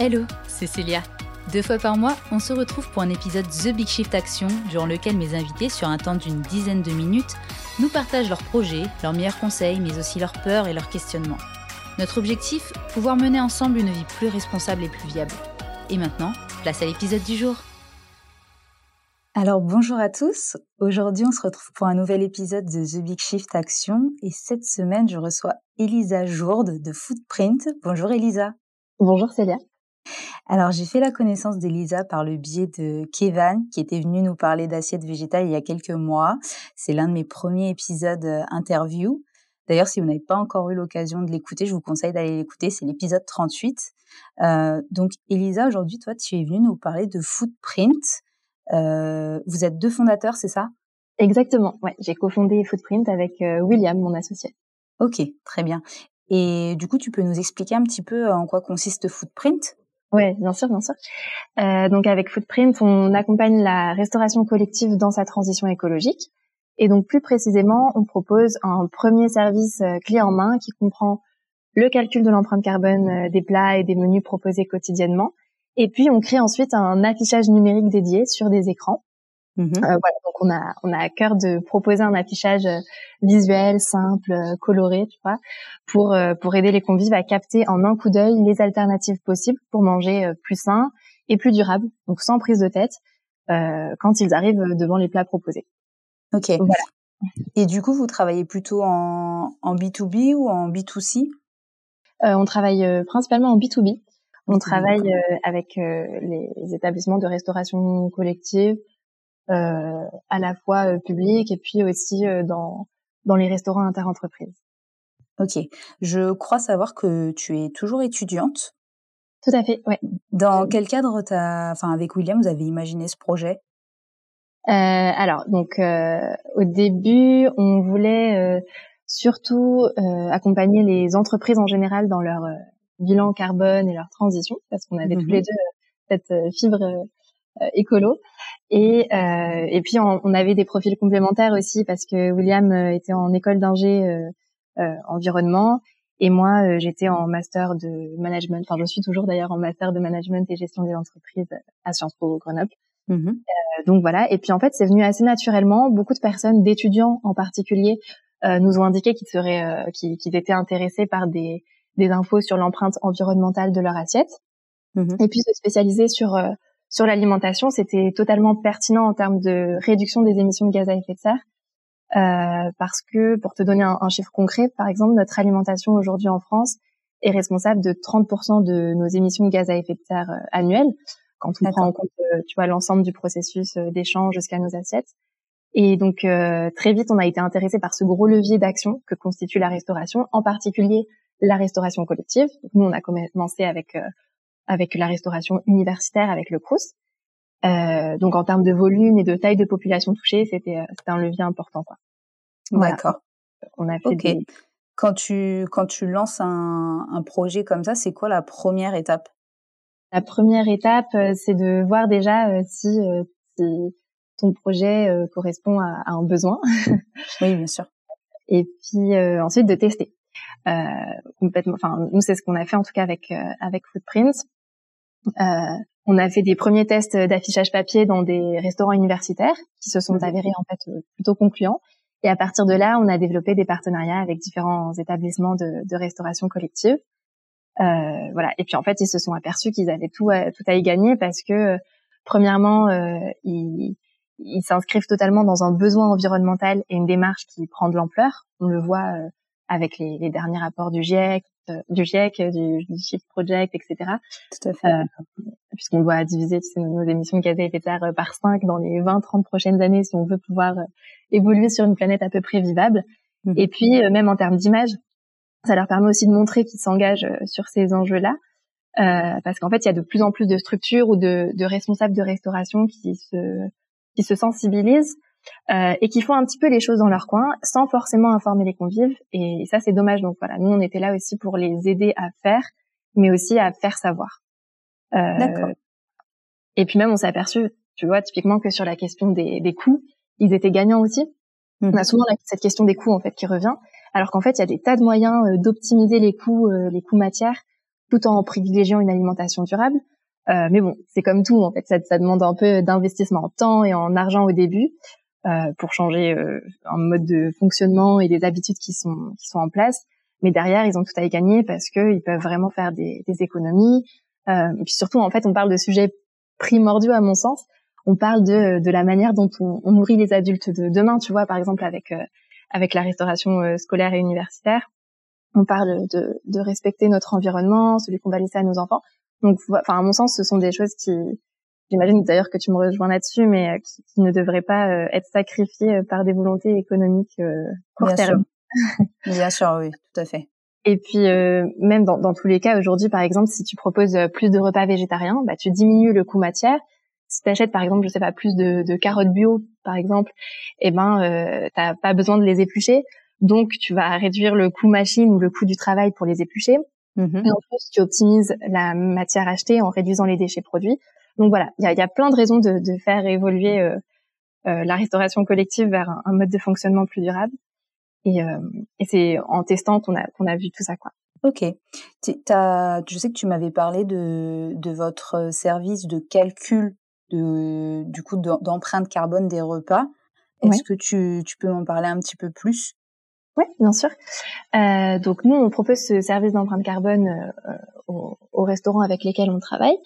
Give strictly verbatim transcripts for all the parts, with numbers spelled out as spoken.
Hello, c'est Célia. Deux fois par mois, on se retrouve pour un épisode The Big Shift Action, durant lequel mes invités, sur un temps d'une dizaine de minutes, nous partagent leurs projets, leurs meilleurs conseils, mais aussi leurs peurs et leurs questionnements. Notre objectif, pouvoir mener ensemble une vie plus responsable et plus viable. Et maintenant, place à l'épisode du jour. Alors bonjour à tous, aujourd'hui on se retrouve pour un nouvel épisode de The Big Shift Action et cette semaine je reçois Elisa Jourde de FoodPrint. Bonjour Elisa. Bonjour Célia. Alors j'ai fait la connaissance d'Elisa par le biais de Kevin qui était venu nous parler d'assiette végétale il y a quelques mois. C'est l'un de mes premiers épisodes interview. D'ailleurs, si vous n'avez pas encore eu l'occasion de l'écouter, je vous conseille d'aller l'écouter, c'est l'épisode trente-huit. Euh, donc Elisa, aujourd'hui toi tu es venue nous parler de FoodPrint. Euh, vous êtes deux fondateurs, c'est ça? Exactement, ouais. J'ai cofondé FoodPrint avec euh, William, mon associé. Ok, très bien. Et du coup, tu peux nous expliquer un petit peu en quoi consiste FoodPrint? Oui, bien sûr, bien sûr. Euh, donc avec FoodPrint, on accompagne la restauration collective dans sa transition écologique. Et donc plus précisément, on propose un premier service euh, clé en main qui comprend le calcul de l'empreinte carbone euh, des plats et des menus proposés quotidiennement. Et puis, on crée ensuite un affichage numérique dédié sur des écrans. Mmh. Euh, voilà, donc on a on a à cœur de proposer un affichage visuel, simple, coloré, tu vois, pour euh, pour aider les convives à capter en un coup d'œil les alternatives possibles pour manger euh, plus sain et plus durable, donc sans prise de tête euh, quand ils arrivent devant les plats proposés. Ok. Donc, voilà. Et du coup, vous travaillez plutôt en en B deux B ou en B deux C? euh, On travaille euh, principalement en B deux B. On travaille euh, avec euh, les établissements de restauration collective, euh, à la fois euh, publics et puis aussi euh, dans dans les restaurants interentreprises. Ok. Je crois savoir que tu es toujours étudiante. Tout à fait. Ouais. Dans quel cadre t'as, enfin avec William, vous avez imaginé ce projet? euh, Alors donc euh, au début, on voulait euh, surtout euh, accompagner les entreprises en général dans leur euh, bilan carbone et leur transition, parce qu'on avait mmh. tous les deux cette fibre euh, écolo. Et, euh, et puis, on, on avait des profils complémentaires aussi, parce que William était en école d'ingé euh, euh, environnement, et moi, euh, j'étais en master de management, enfin, je suis toujours d'ailleurs en master de management et gestion des entreprises à SciencePo Grenoble. Mmh. Euh, donc voilà, et puis en fait, c'est venu assez naturellement. Beaucoup de personnes, d'étudiants en particulier, euh, nous ont indiqué qu'ils seraient, euh, qu'ils, qu'ils étaient intéressés par des... des infos sur l'empreinte environnementale de leur assiette. Mmh. Et puis se spécialiser sur euh, sur l'alimentation, c'était totalement pertinent en termes de réduction des émissions de gaz à effet de serre. Euh, parce que, pour te donner un, un chiffre concret, par exemple, notre alimentation aujourd'hui en France est responsable de trente pour cent de nos émissions de gaz à effet de serre euh, annuelles, quand on Attends. prend en compte euh, tu vois, l'ensemble du processus euh, d'échange jusqu'à nos assiettes. Et donc, euh, très vite, on a été intéressé par ce gros levier d'action que constitue la restauration, en particulier la restauration collective. Nous, on a commencé avec euh, avec la restauration universitaire, avec le CROUS. Euh, donc, en termes de volume et de taille de population touchée, c'était, euh, c'était un levier important, quoi. Voilà. D'accord. On a fait Ok. Des... Quand tu quand tu lances un, un projet comme ça, c'est quoi la première étape? La première étape, euh, c'est de voir déjà euh, si, euh, si ton projet euh, correspond à, à un besoin. Oui, bien sûr. Et puis euh, ensuite de tester. Euh, complètement, enfin, nous, c'est ce qu'on a fait en tout cas avec euh, avec FoodPrint. Euh, on a fait des premiers tests d'affichage papier dans des restaurants universitaires qui se sont avérés en fait euh, plutôt concluants. Et à partir de là, on a développé des partenariats avec différents établissements de, de restauration collective. Euh, voilà. Et puis en fait, ils se sont aperçus qu'ils avaient tout à, tout à y gagner parce que euh, premièrement, euh, ils ils s'inscrivent totalement dans un besoin environnemental et une démarche qui prend de l'ampleur. On le voit. Euh, avec les, les derniers rapports du GIEC, euh, du GIEC, du, du Shift Project, et cetera. Tout à fait. Euh, puisqu'on doit diviser tu sais, nos émissions de gaz à effet de serre par cinq dans les vingt trente prochaines années si on veut pouvoir euh, évoluer sur une planète à peu près vivable. Mmh. Et puis, euh, même en termes d'image, ça leur permet aussi de montrer qu'ils s'engagent euh, sur ces enjeux-là. Euh, parce qu'en fait, il y a de plus en plus de structures ou de, de responsables de restauration qui se, qui se sensibilisent. Euh, et qui font un petit peu les choses dans leur coin sans forcément informer les convives, et ça c'est dommage. Donc voilà, nous on était là aussi pour les aider à faire, mais aussi à faire savoir. Euh, D'accord. Et puis même on s'est aperçu, tu vois, typiquement que sur la question des, des coûts, ils étaient gagnants aussi. Mmh. On a souvent la, cette question des coûts en fait qui revient, alors qu'en fait il y a des tas de moyens euh, d'optimiser les coûts, euh, les coûts matières, tout en privilégiant une alimentation durable. Euh, mais bon, c'est comme tout, en fait, ça, ça demande un peu d'investissement en temps et en argent au début euh, pour changer euh, un mode de fonctionnement et les habitudes qui sont qui sont en place. Mais derrière, ils ont tout à y gagner parce que ils peuvent vraiment faire des, des économies. Euh, et puis surtout, en fait, on parle de sujets primordiaux à mon sens. On parle de de la manière dont on, on nourrit les adultes de demain, tu vois, par exemple avec euh, avec la restauration euh, scolaire et universitaire. On parle de de respecter notre environnement, celui qu'on va laisser à nos enfants. Donc, enfin, à mon sens, ce sont des choses qui, j'imagine d'ailleurs que tu me rejoins là-dessus, mais qui, qui ne devraient pas être sacrifiées par des volontés économiques euh, court terme. Bien sûr, oui, tout à fait. Et puis, euh, même dans, dans tous les cas, aujourd'hui, par exemple, si tu proposes plus de repas végétariens, bah, tu diminues le coût matière. Si tu achètes, par exemple, je sais pas, plus de, de carottes bio, par exemple, eh ben, euh, t'as pas besoin de les éplucher. Donc, tu vas réduire le coût machine ou le coût du travail pour les éplucher. Mmh. Et en plus, tu optimises la matière achetée en réduisant les déchets produits. Donc voilà, il y a, y a plein de raisons de, de faire évoluer euh, euh, la restauration collective vers un, un mode de fonctionnement plus durable. Et, euh, et c'est en testant qu'on a, qu'on a vu tout ça, quoi. Ok. T'as, je sais que tu m'avais parlé de, de votre service de calcul de, du coup d'empreinte carbone des repas. Est-ce ouais. que tu, tu peux m'en parler un petit peu plus ? Oui, bien sûr. Euh, donc nous, on propose ce service d'empreinte carbone euh, aux, aux restaurants avec lesquels on travaille.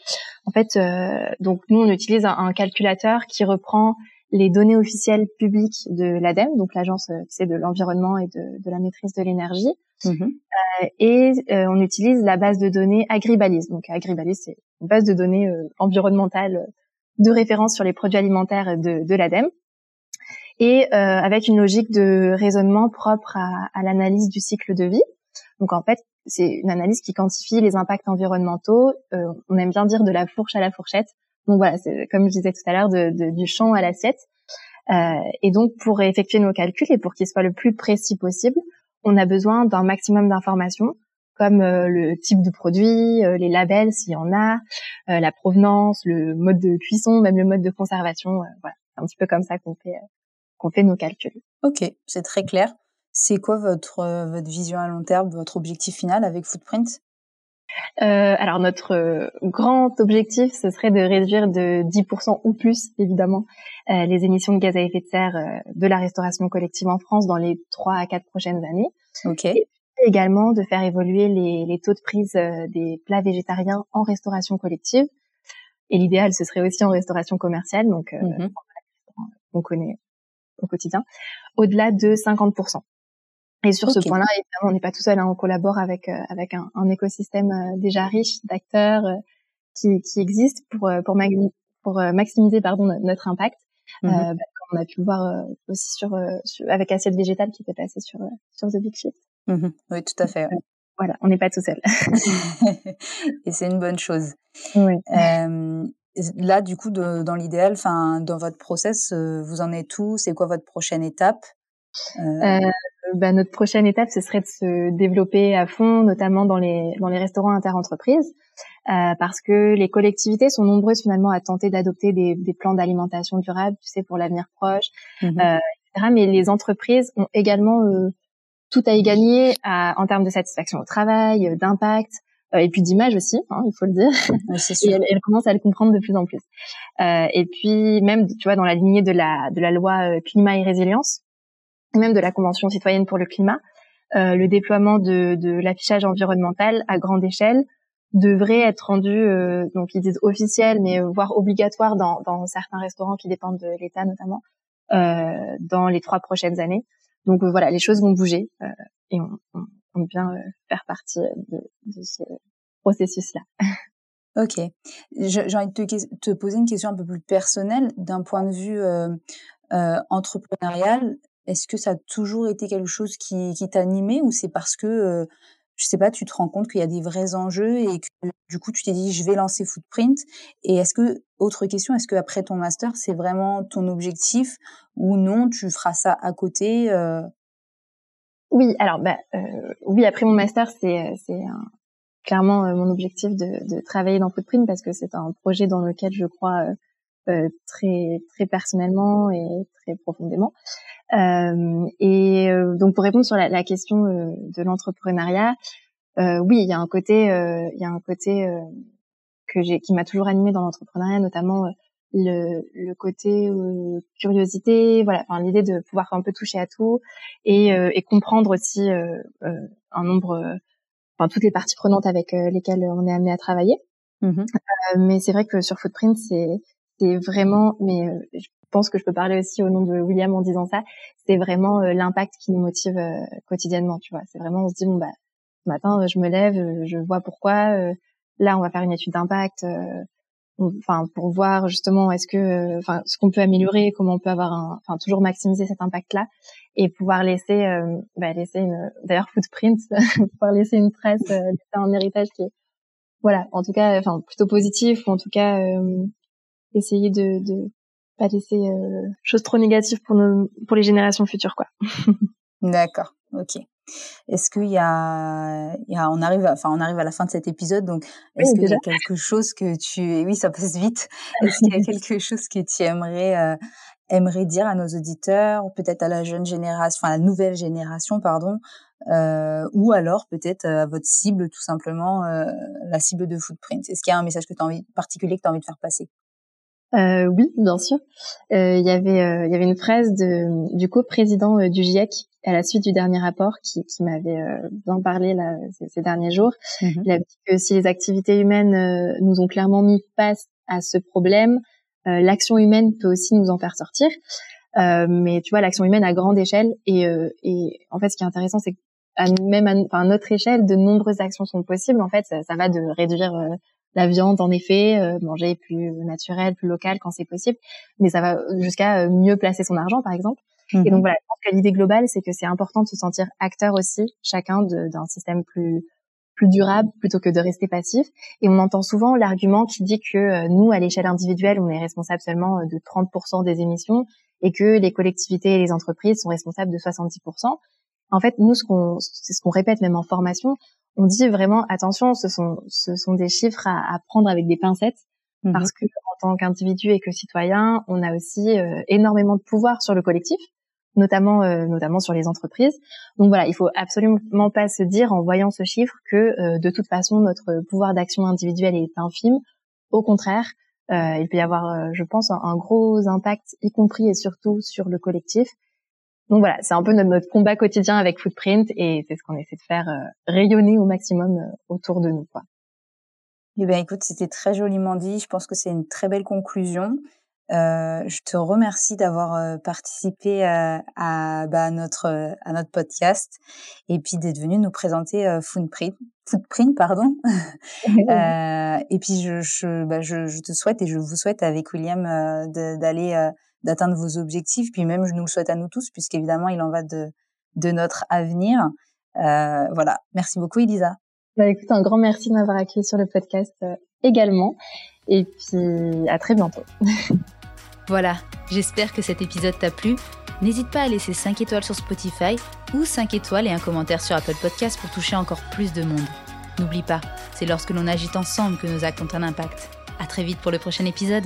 En fait, euh, donc nous, on utilise un, un calculateur qui reprend les données officielles publiques de l'ADEME, donc l'agence c'est de l'environnement et de, de la maîtrise de l'énergie. Mmh. Euh, et euh, on utilise la base de données Agribalyse. Donc Agribalyse, c'est une base de données euh, environnementale de référence sur les produits alimentaires de, de l'ADEME. Et euh, avec une logique de raisonnement propre à, à l'analyse du cycle de vie. Donc en fait, c'est une analyse qui quantifie les impacts environnementaux. Euh, on aime bien dire de la fourche à la fourchette. Donc voilà, c'est comme je disais tout à l'heure, de, de, du champ à l'assiette. Euh, et donc pour effectuer nos calculs et pour qu'ils soient le plus précis possible, on a besoin d'un maximum d'informations, comme euh, le type de produit, euh, les labels s'il y en a, euh, la provenance, le mode de cuisson, même le mode de conservation. Euh, voilà, c'est un petit peu comme ça qu'on fait... Euh, qu'on fait nos calculs. Ok, c'est très clair. C'est quoi votre, euh, votre vision à long terme, votre objectif final avec FoodPrint ? euh, Alors, notre euh, grand objectif, ce serait de réduire de dix pour cent ou plus, évidemment, euh, les émissions de gaz à effet de serre euh, de la restauration collective en France dans les trois à quatre prochaines années. Ok. Et également, de faire évoluer les, les taux de prise euh, des plats végétariens en restauration collective. Et l'idéal, ce serait aussi en restauration commerciale, donc euh, mm-hmm. on connaît au quotidien, au-delà de cinquante pour cent. Et sur okay. ce point-là, évidemment, on n'est pas tout seul, hein, on collabore avec euh, avec un, un écosystème euh, déjà riche d'acteurs euh, qui qui existe pour euh, pour, ma- pour euh, maximiser pardon notre impact. Mm-hmm. Euh, bah, on a pu le voir euh, aussi sur, euh, sur avec Assiette Végétale qui était passée sur euh, sur The Big Shift. Mm-hmm. Oui, tout à fait. Ouais. Voilà, on n'est pas tout seul. Et c'est une bonne chose. Oui. Euh... Là, du coup, de, dans l'idéal, enfin, dans votre process, euh, vous en êtes où ? C'est quoi votre prochaine étape ? euh... Euh, bah, Notre prochaine étape, ce serait de se développer à fond, notamment dans les dans les restaurants inter-entreprises, euh, parce que les collectivités sont nombreuses finalement à tenter d'adopter des, des plans d'alimentation durable, tu sais, pour l'avenir proche, mmh. euh, et cetera. Mais les entreprises ont également euh, tout à y gagner à, en termes de satisfaction au travail, d'impact. Et puis d'image aussi, hein, il faut le dire. C'est sûr. Et elle, elle commence à le comprendre de plus en plus. Euh, et puis même, tu vois, dans la lignée de la de la loi climat et résilience, et même de la Convention citoyenne pour le climat, euh, le déploiement de de l'affichage environnemental à grande échelle devrait être rendu, euh, donc ils disent officiel, mais voire obligatoire dans dans certains restaurants qui dépendent de l'État notamment, euh, dans les trois prochaines années. Donc euh, voilà, les choses vont bouger euh, et on, on on vient faire partie de, de ce processus-là. Ok. Je, j'ai envie de te, te poser une question un peu plus personnelle. D'un point de vue euh, euh, entrepreneurial, est-ce que ça a toujours été quelque chose qui, qui t'a animé ou c'est parce que, euh, je sais pas, tu te rends compte qu'il y a des vrais enjeux et que du coup, tu t'es dit, je vais lancer FoodPrint. Et est-ce que, autre question, est-ce qu'après ton master, c'est vraiment ton objectif ou non, tu feras ça à côté euh, Oui, alors bah euh, oui après mon master c'est c'est un, clairement euh, mon objectif de de travailler dans FoodPrint parce que c'est un projet dans lequel je crois euh, euh, très très personnellement et très profondément. Euh, et euh, donc pour répondre sur la, la question euh, de l'entrepreneuriat, euh, oui, il y a un côté, euh, il y a un côté euh, que j'ai, qui m'a toujours animée dans l'entrepreneuriat, notamment euh, le, le côté euh, curiosité, voilà, enfin l'idée de pouvoir un peu toucher à tout et, euh, et comprendre aussi euh, euh, un nombre, euh, enfin toutes les parties prenantes avec euh, lesquelles on est amené à travailler. Mmh. Euh, mais c'est vrai que sur Footprint, c'est, c'est vraiment, mais euh, je pense que je peux parler aussi au nom de William en disant ça, c'est vraiment euh, l'impact qui nous motive euh, quotidiennement, tu vois. C'est vraiment, on se dit, bon, bah, ce matin, je me lève, je vois pourquoi. Euh, là, on va faire une étude d'impact, enfin, euh, pour voir justement est-ce que, enfin, euh, ce qu'on peut améliorer, comment on peut avoir un, enfin, toujours maximiser cet impact-là et pouvoir laisser, euh, bah, laisser une, d'ailleurs, Footprint, pouvoir laisser une trace, euh, laisser un héritage qui est, voilà, en tout cas, enfin, plutôt positif, ou en tout cas, euh, essayer de, de pas laisser euh, choses trop négatives pour nos, pour les générations futures, quoi. D'accord, ok. Est-ce qu'il y a, il y a, on arrive, à, enfin, on arrive à la fin de cet épisode, donc est-ce oui, qu'il y a quelque chose que tu, et oui, ça passe vite. Est-ce qu'il y a quelque chose que tu aimerais, euh, aimerais dire à nos auditeurs, ou peut-être à la jeune génération, enfin, à la nouvelle génération, pardon, euh, ou alors peut-être à votre cible, tout simplement, euh, la cible de Footprint. Est-ce qu'il y a un message que t'as envie, particulier que tu as envie de faire passer? Euh, oui, bien sûr. Euh, il y avait, euh, il y avait une phrase de, du co-président euh, du GIEC à la suite du dernier rapport qui, qui m'avait euh, bien parlé là ces, ces derniers jours. Mm-hmm. Il a dit que si les activités humaines euh, nous ont clairement mis face à ce problème, euh, l'action humaine peut aussi nous en faire sortir. Euh, mais tu vois, l'action humaine à grande échelle et, euh, et en fait, ce qui est intéressant, c'est qu'à même à, enfin, à notre échelle, de nombreuses actions sont possibles. En fait, ça, ça va de réduire euh, la viande, en effet, euh, manger plus naturel, plus local quand c'est possible, mais ça va jusqu'à euh, mieux placer son argent, par exemple. Mmh. Et donc voilà, je pense que l'idée globale, c'est que c'est important de se sentir acteur aussi, chacun de, d'un système plus plus durable, plutôt que de rester passif. Et on entend souvent l'argument qui dit que euh, nous, à l'échelle individuelle, on est responsable seulement de trente pour cent des émissions et que les collectivités et les entreprises sont responsables de soixante-dix pour cent. En fait, nous, ce qu'on, c'est ce qu'on répète même en formation, on dit vraiment, attention, ce sont, ce sont des chiffres à, à prendre avec des pincettes, mmh. parce que en tant qu'individu et que citoyen, on a aussi euh, énormément de pouvoir sur le collectif, notamment, euh, notamment sur les entreprises. Donc voilà, il faut absolument pas se dire en voyant ce chiffre que euh, de toute façon notre pouvoir d'action individuelle est infime. Au contraire, euh, il peut y avoir, euh, je pense, un, un gros impact, y compris et surtout sur le collectif. Donc voilà, c'est un peu notre, notre combat quotidien avec Footprint et c'est ce qu'on essaie de faire euh, rayonner au maximum euh, autour de nous, quoi. Eh ben écoute, c'était très joliment dit. Je pense que c'est une très belle conclusion. Euh, je te remercie d'avoir euh, participé euh, à bah, notre euh, à notre podcast et puis d'être venu nous présenter euh, Footprint, Footprint pardon. euh, et puis je je, bah, je je te souhaite et je vous souhaite avec William euh, de, d'aller euh, d'atteindre vos objectifs, puis même je nous le souhaite à nous tous, puisqu'évidemment il en va de de notre avenir. Euh, voilà, merci beaucoup Elisa. Bah écoute, un grand merci de m'avoir accueilli sur le podcast euh, également, et puis à très bientôt. Voilà, j'espère que cet épisode t'a plu. N'hésite pas à laisser cinq étoiles sur Spotify ou cinq étoiles et un commentaire sur Apple Podcasts pour toucher encore plus de monde. N'oublie pas, c'est lorsque l'on agit ensemble que nos actes ont un impact. À très vite pour le prochain épisode.